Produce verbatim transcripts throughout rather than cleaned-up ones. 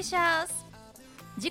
Ambitious。 時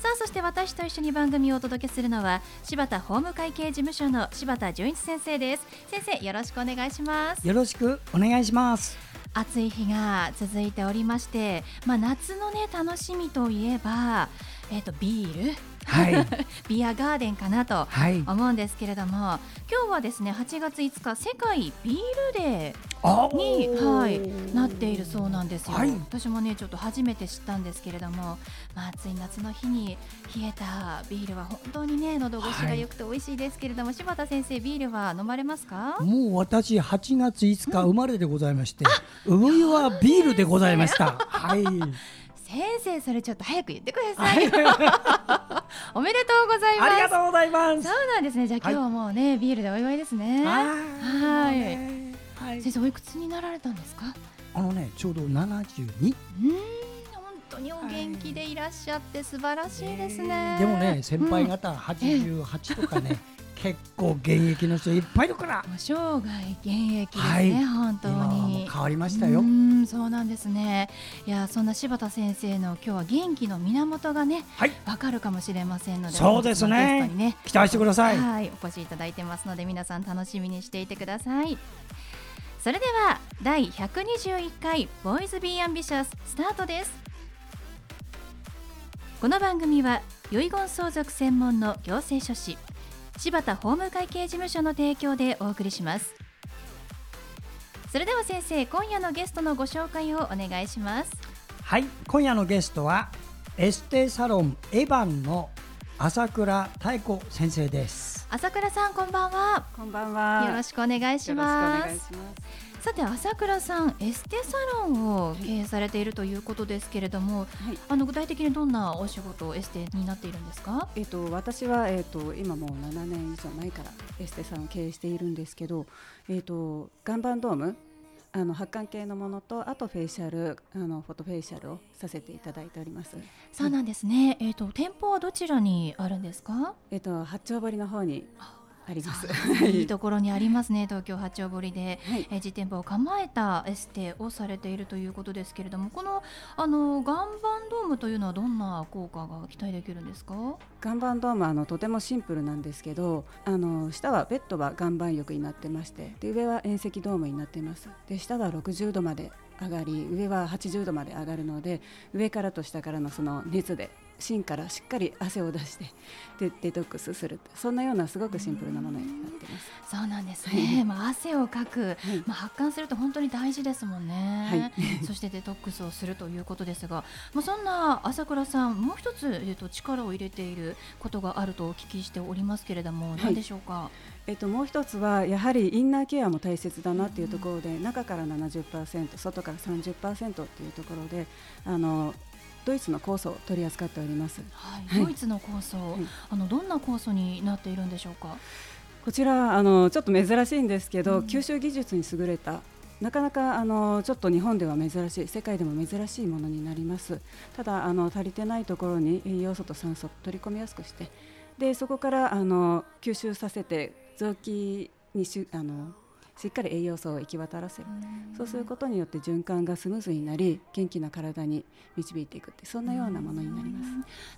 さあ、そして私と一緒に番組をお届けするのは柴田法務会計事務所の柴田純一先生です。先生、よろしくお願いします。よろしくお願いします。暑い日が続いておりまして、まあ、夏の、ね、楽しみといえば、えー、とビール、はい、ビアガーデンかなと思うんですけれども、はい、今日はですねはちがついつか世界ビールデーに、はい、なっているそうなんですよ、はい、私もねちょっと初めて知ったんですけれども、まあ、暑い夏の日に冷えたビールは本当にね喉越しが良くて美味しいですけれども、はい、柴田先生ビールは飲まれますか？もう私はちがついつか生まれでございまして、うん、産湯はビールでございましたはい先生、それちょっと早く言ってくださいよおめでとうございます。ありがとうございます。そうなんですね。じゃあ、はい、今日もうねビールでお祝いですね。はい、はい。先生、おいくつになられたんですか？あのねちょうどななじゅうに。本当にお元気でいらっしゃって素晴らしいですね、はい、でもね先輩方はちじゅうはちとかね、うん、結構現役の人いっぱいいるから生涯現役ですね、はい、本当に変わりましたよ。うん、そうなんですね。いや、そんな柴田先生の今日は元気の源がね、はい、分かるかもしれませんので、そうですね、ゲストにね期待してください。はい、お越しいただいてますので皆さん楽しみにしていてください。それではだいひゃくにじゅういっかい Boys Be Ambitious スタートです。この番組は遺言相続専門の行政書士柴田法務会計事務所の提供でお送りします。それでは先生、今夜のゲストのご紹介をお願いします。はい、今夜のゲストはエステサロンエバンの朝倉妙子先生です。朝倉さん、こんばんは。こんばんは。よろしくお願いします。よろしくお願いします。さて、朝倉さん、エステサロンを経営されているということですけれども、はい、あの具体的にどんなお仕事、エステになっているんですか？えっと、私は、えっと、今もうななねん以上前からエステサロンを経営しているんですけど、えっと、岩盤ドーム、あの発汗系のものと、あとフェイシャル、あのフォトフェイシャルをさせていただいております。そうなんですね、うん、えっと、店舗はどちらにあるんですか？えっと、八丁堀の方にあります。いいところにありますね。東京八丁堀で、はい、え自店舗を構えたエステをされているということですけれども、この、 あの岩盤ドームというのはどんな効果が期待できるんですか？岩盤ドームはあのとてもシンプルなんですけど、あの下はベッドは岩盤浴になってまして、で上は遠赤ドームになっています。で下はろくじゅうどまで上がり、上ははちじゅうどまで上がるので、上からと下からのその熱で芯からしっかり汗を出してデトックスする、そんなようなすごくシンプルなものになっています。そうなんですね、まあ、汗をかく、はい、まあ、発汗すると本当に大事ですもんね、はい、そしてデトックスをするということですが、まあ、そんな朝倉さん、もう一つ、えっと、力を入れていることがあるとお聞きしておりますけれども、何でしょうか？はい、えっと、もう一つはやはりインナーケアも大切だなというところで、うん、中から ななじゅっパーセント、 外から さんじゅっパーセント というところで、あのドイツの酵素を取り扱っております、はいはい、ドイツの酵素、はい、あのどんな酵素になっているんでしょうか？こちらあのちょっと珍しいんですけど、うん、吸収技術に優れた、なかなかあのちょっと日本では珍しい、世界でも珍しいものになります。ただあの足りてないところに栄養素と酸素を取り込みやすくして、でそこからあの吸収させて臓器にしあのしっかり栄養素を行き渡らせる、そうすることによって循環がスムーズになり、元気な体に導いていくって、そんなようなものになりま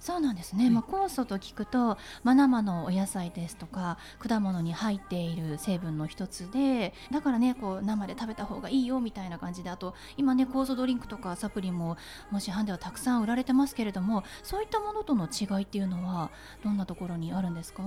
す。そうなんですね、はい、まあ、酵素と聞くと、まあ、生のお野菜ですとか果物に入っている成分の一つで、だからねこう生で食べた方がいいよみたいな感じで、あと今ね酵素ドリンクとかサプリも、もう市販ではたくさん売られてますけれども、そういったものとの違いっていうのはどんなところにあるんですか？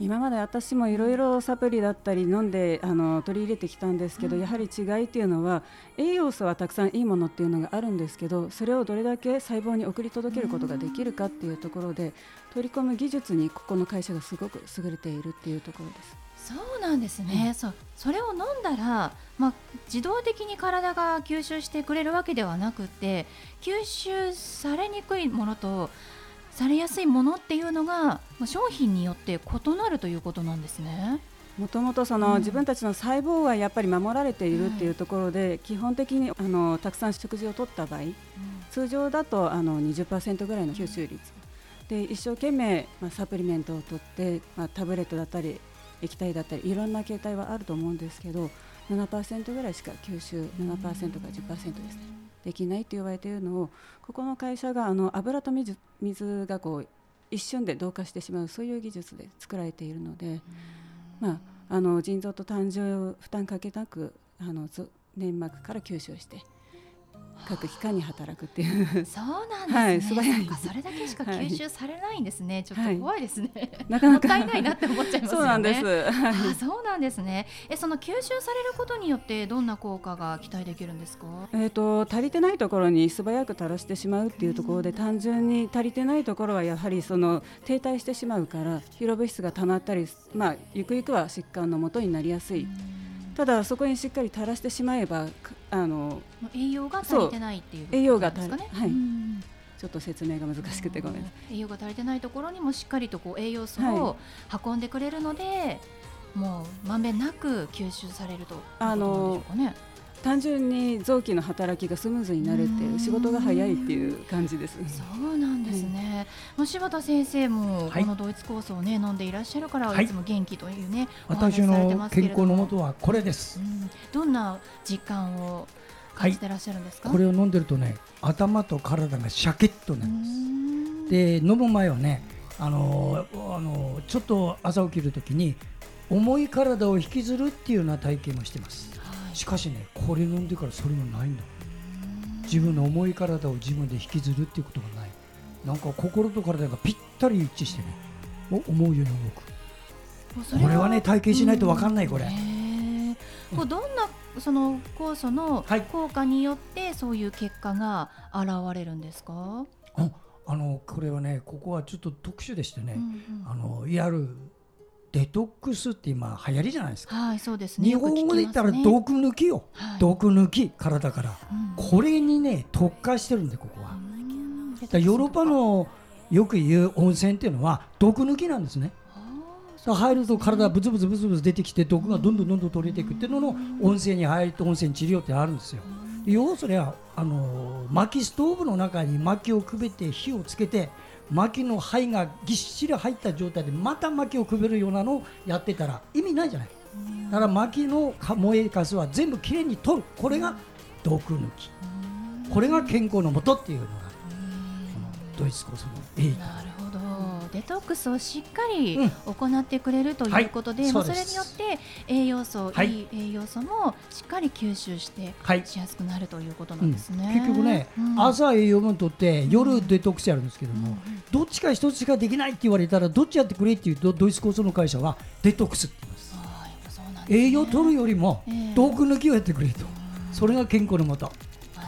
今まで私もいろいろサプリだったり飲んであの取り入れてきたんですけど、やはり違いっていうのは、栄養素はたくさんいいものっていうのがあるんですけど、それをどれだけ細胞に送り届けることができるかっていうところで、取り込む技術にここの会社がすごく優れているっていうところです。そうなんですね、うん、そう、それを飲んだら、まあ、自動的に体が吸収してくれるわけではなくて、吸収されにくいものとされやすいものっていうのが商品によって異なるということなんですね。もともとその自分たちの細胞がやっぱり守られているっていうところで、基本的にあのたくさん食事をとった場合、通常だとあの にじゅっパーセント ぐらいの吸収率で、一生懸命サプリメントをとってタブレットだったり液体だったりいろんな形態はあると思うんですけど、 ななパーセント ぐらいしか吸収 ななパーセント か じゅっパーセント ですね、できないと言われているのを、ここの会社があの油と 水, 水がこう一瞬で同化してしまう、そういう技術で作られているので、まあ、あの腎臓と胆汁を負担かけなくあの粘膜から吸収して各機関に働くっていうそうなんですね、はい、そうか、それだけしか吸収されないんですね、はい、ちょっと怖いですね、はい、なかなかもったいないなって思っちゃいますよね。そうなんです、はい、あ、そうなんですね。え、その吸収されることによってどんな効果が期待できるんですか？えーと、足りてないところに素早く垂らしてしまうっていうところで、単純に足りてないところはやはりその停滞してしまうから疲労物質が溜まったり、まあ、ゆくゆくは疾患の元になりやすい。ただそこにしっかり垂らしてしまえばあの栄養が足りてないっていうことですかね。はい、うん、ちょっと説明が難しくてごめんなさい。栄養が足りてないところにもしっかりとこう栄養素を運んでくれるので、はい、もうまんべんなく吸収されるということなんでしょうかね。単純に臓器の働きがスムーズになるっていう、仕事が早いっていう感じです。そうなんですね、はい、柴田先生もこのドイツ酵素を、ね、はい、飲んでいらっしゃるから、はい、いつも元気というね、お話されてますけれども、私の健康のもとはこれです、うん、どんな実感を感じていらっしゃるんですか？はい、これを飲んでるとね、頭と体がシャキッとなります。で、飲む前はね、あのあのちょっと朝起きるときに重い体を引きずるっていうような体験をしてます。しかしね、これ飲んでからそれもないんだ。自分の重い体を自分で引きずるっていうことがない。なんか心と体がぴったり一致してね、思うように動く。これはね、体験しないと分かんない、これ、うん、こうどんなその酵素の効果によってそういう結果が現れるんですか？はい、あ、あのこれはね、ここはちょっと特殊でしてね、うんうん、あのいわゆるデトックスって今流行りじゃないですか。はい、そうですね。日本語で言ったら毒抜きよ、はい、毒抜き、体から、うん、これにね特化してるんで、ここは、うん、だからヨーロッパのよく言う温泉っていうのは毒抜きなんですね。だ入ると体ブツブツブツブツ出てきて、毒がどんどんどんどん取れていくっていうのの、温泉に入ると温泉治療ってあるんですよ。要はそれはあの薪ストーブの中に薪をくべて火をつけて、薪の灰がぎっしり入った状態でまた薪をくべるようなのをやってたら意味ないじゃない。だから薪の燃えかすは全部きれいに取る、これが毒抜き、これが健康のもとっていうのがドイツ酵素のいい。なるほど、デトックスをしっかり行ってくれるということで、うん、はい、そ, うです。それによって栄養素、はい、いい栄養素もしっかり吸収してしやすくなるということなんですね、はい、うん、結局ね、うん、朝栄養分とって夜デトックスやるんですけども、うんうん、どっちか一つしかできないって言われたらどっちやってくれっていうと、ドイツ酵素の会社はデトックスって言います。あ、やっぱそうなんですね。栄養取るよりも毒抜きをやってくれと、えー、それが健康のもと。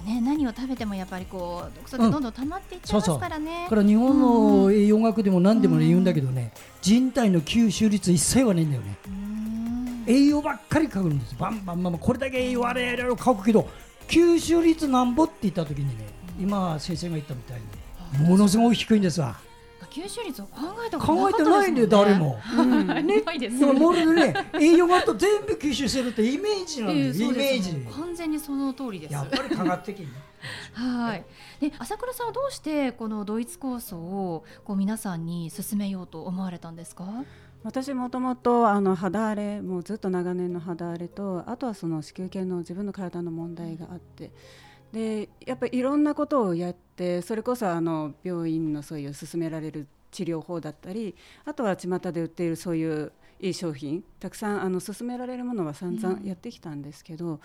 ね、何を食べてもやっぱりこう毒素ってどんどん溜まっていっちゃいますからね、うん、そうそう。だから日本の栄養学でも何でも、ね、うん、言うんだけどね、人体の吸収率一切はないんだよね。うん、栄養ばっかり書くんです。バンバンバン、これだけ栄養あれあれ書くけど吸収率なんぼって言った時にね、今先生が言ったみたいにものすごく低いんですわ。吸収率を考えたことなかったですもんね。考えてないんだよ、誰も、うん、ね、ないですね。もうね、栄養があると全部吸収するってイメージなんです、イメージ。完全にその通りです。やっぱり科学的にはい。で、朝倉さんはどうしてこのドイツ酵素をこう皆さんに勧めようと思われたんですか？私もともとあの肌荒れ、もうずっと長年の肌荒れと、あとはその子宮系の自分の体の問題があって、でやっぱりいろんなことをやって、それこそあの病院のそういう勧められる治療法だったり、あとは巷で売っているそういういい商品、たくさんあの勧められるものは散々やってきたんですけど、うん、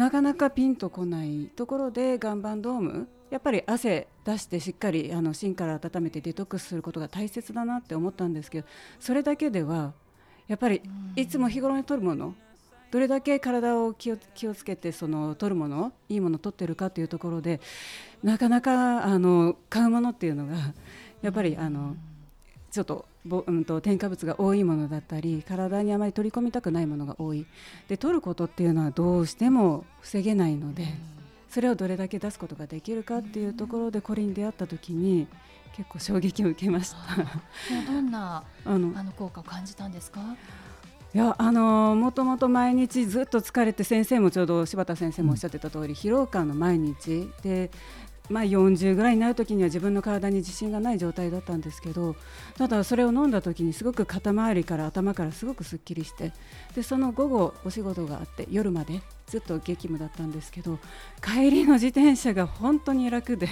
なかなかピンとこないところで、岩盤ドーム、やっぱり汗出してしっかりあの芯から温めてデトックスすることが大切だなって思ったんですけど、それだけではやっぱりいつも日頃に摂るもの、うんどれだけ体を気を、気をつけてその取るもの、いいものを取ってるかというところで、なかなかあの買うものっていうのがやっぱりあのちょっと、うん、と添加物が多いものだったり、体にあまり取り込みたくないものが多いで、取ることっていうのはどうしても防げないので、それをどれだけ出すことができるかっていうところで、これに出会った時に結構衝撃を受けました。どんなあのあの効果を感じたんですか？いやあのもともと毎日ずっと疲れて、先生もちょうど柴田先生もおっしゃってた通り、疲労感の毎日で、まあ、よんじゅうぐらいになる時には自分の体に自信がない状態だったんですけど、ただそれを飲んだ時にすごく肩周りから頭からすごくすっきりして、でその午後お仕事があって夜までずっと激務だったんですけど、帰りの自転車が本当に楽で、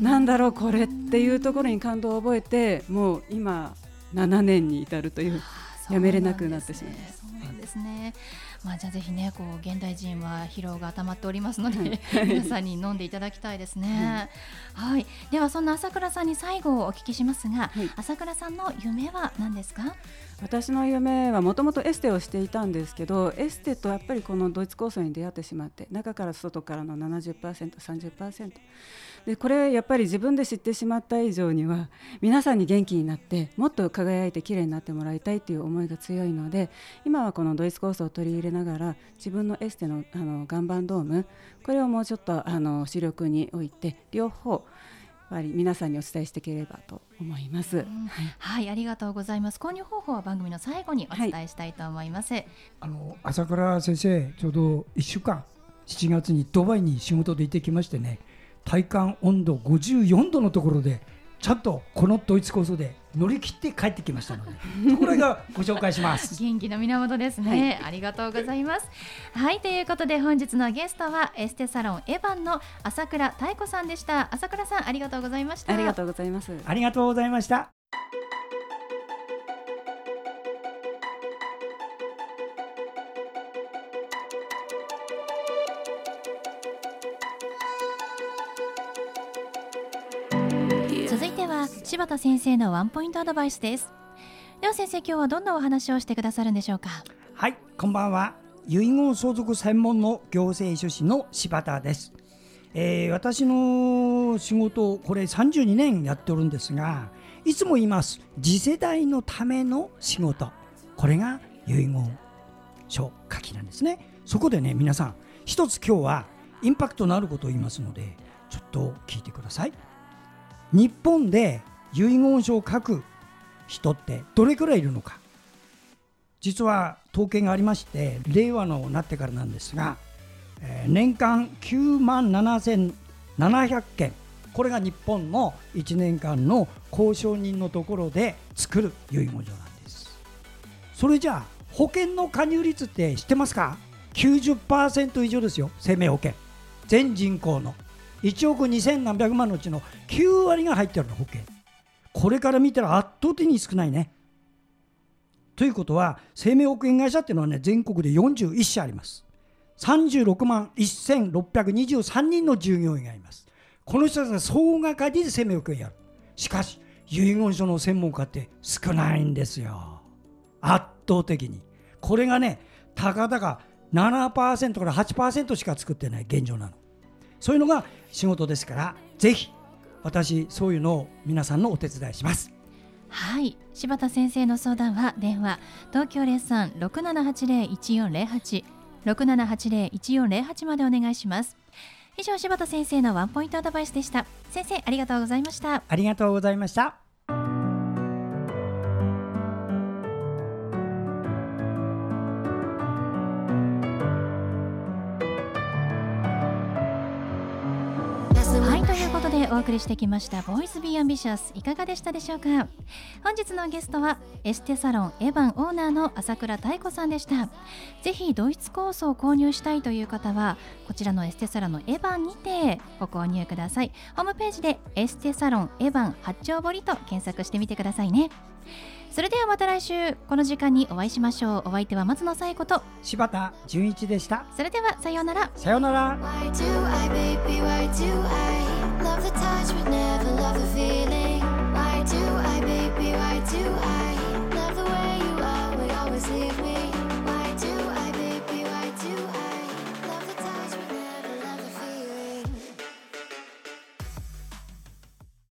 なんだろうこれっていうところに感動を覚えて、もう今ななねんに至るというやめれなくなってしまいます。そうなんですね。まあ、じゃあぜひね、こう現代人は疲労が溜まっておりますので、はい、皆さんに飲んでいただきたいですね、はい、ではそんな朝倉さんに最後お聞きしますが、はい、朝倉さんの夢は何ですか？私の夢はもともとエステをしていたんですけど、エステとやっぱりこのドイツ構想に出会ってしまって、中から外からの ななじゅっパーセント、さんじゅっパーセント で、これやっぱり自分で知ってしまった以上には、皆さんに元気になってもっと輝いて綺麗になってもらいたいという思いが強いので、今はこのドイツ構想を取り入れながら、自分のエステ の, あの岩盤ドーム、これをもうちょっとあの主力に置いて、両方やはり皆さんにお伝えしていければと思います、うん、はい、はい、ありがとうございます。購入方法は番組の最後にお伝えしたいと思います、はい、あの朝倉先生、ちょうどいっしゅうかんしちがつにドバイに仕事で行ってきましてね、体感温度ごじゅうよんどのところでちゃんとこのドイツ構想で乗り切って帰ってきましたのでこれがご紹介します元気の源ですね、はい、ありがとうございますはい、ということで本日のゲストはエステサロンエバンの朝倉妙子さんでした。朝倉さん、ありがとうございました。ありがとうございます。ありがとうございました。柴田先生のワンポイントアドバイスです。では先生、今日はどんなお話をしてくださるんでしょうか？はい、こんばんは。遺言相続専門の行政書士の柴田です、えー、私の仕事をこれさんじゅうにねんやっておるんですが、いつも言います、次世代のための仕事、これが遺言書書きなんですね。そこでね、皆さん一つ今日はインパクトのあることを言いますので、ちょっと聞いてください。日本で遺言書を書く人ってどれくらいいるのか。実は統計がありまして、令和のなってからなんですが、えー、年間きゅうまんななせんななひゃくけん、これが日本のいちねんかんの公証人のところで作る遺言書なんです。それじゃあ保険の加入率って知ってますか？ きゅうじゅっパーセント 以上ですよ。生命保険全人口のいちおくにせんなんびゃくまんのうちのきゅうわりが入ってるの、保険。これから見たら圧倒的に少ないね。ということは、生命保険会社っていうのはね、全国でよんじゅういっしゃあります。さんじゅうろくまんせんろっぴゃくにじゅうさんにんの従業員がいます。この人たちが総がかりで生命保険やる。しかし遺言書の専門家って少ないんですよ、圧倒的に。これがね、たかだか ななパーセント から はちパーセント しか作ってない現状なの。そういうのが仕事ですから、ぜひ私そういうのを皆さんのお手伝いします。はい、柴田先生の相談は電話東京 ゼロさん ろくななはちゼロ いちよんゼロはち ろくななはちゼロ いちよんゼロはち までお願いします。以上、柴田先生のワンポイントアドバイスでした。先生、ありがとうございました。ありがとうございました。お送りしてきました Boy is being ambitious、 いかがでしたでしょうか？本日のゲストはエステサロンエバンオーナーの朝倉妙子さんでした。ぜひドイツコースを購入したいという方は、こちらのエステサロンのエバンにてご購入ください。ホームページでエステサロンエバン八丁堀と検索してみてくださいね。それではまた来週この時間にお会いしましょう。お相手は松野紗友子と柴田純一でした。それではさようなら。さようなら。Love the touch but never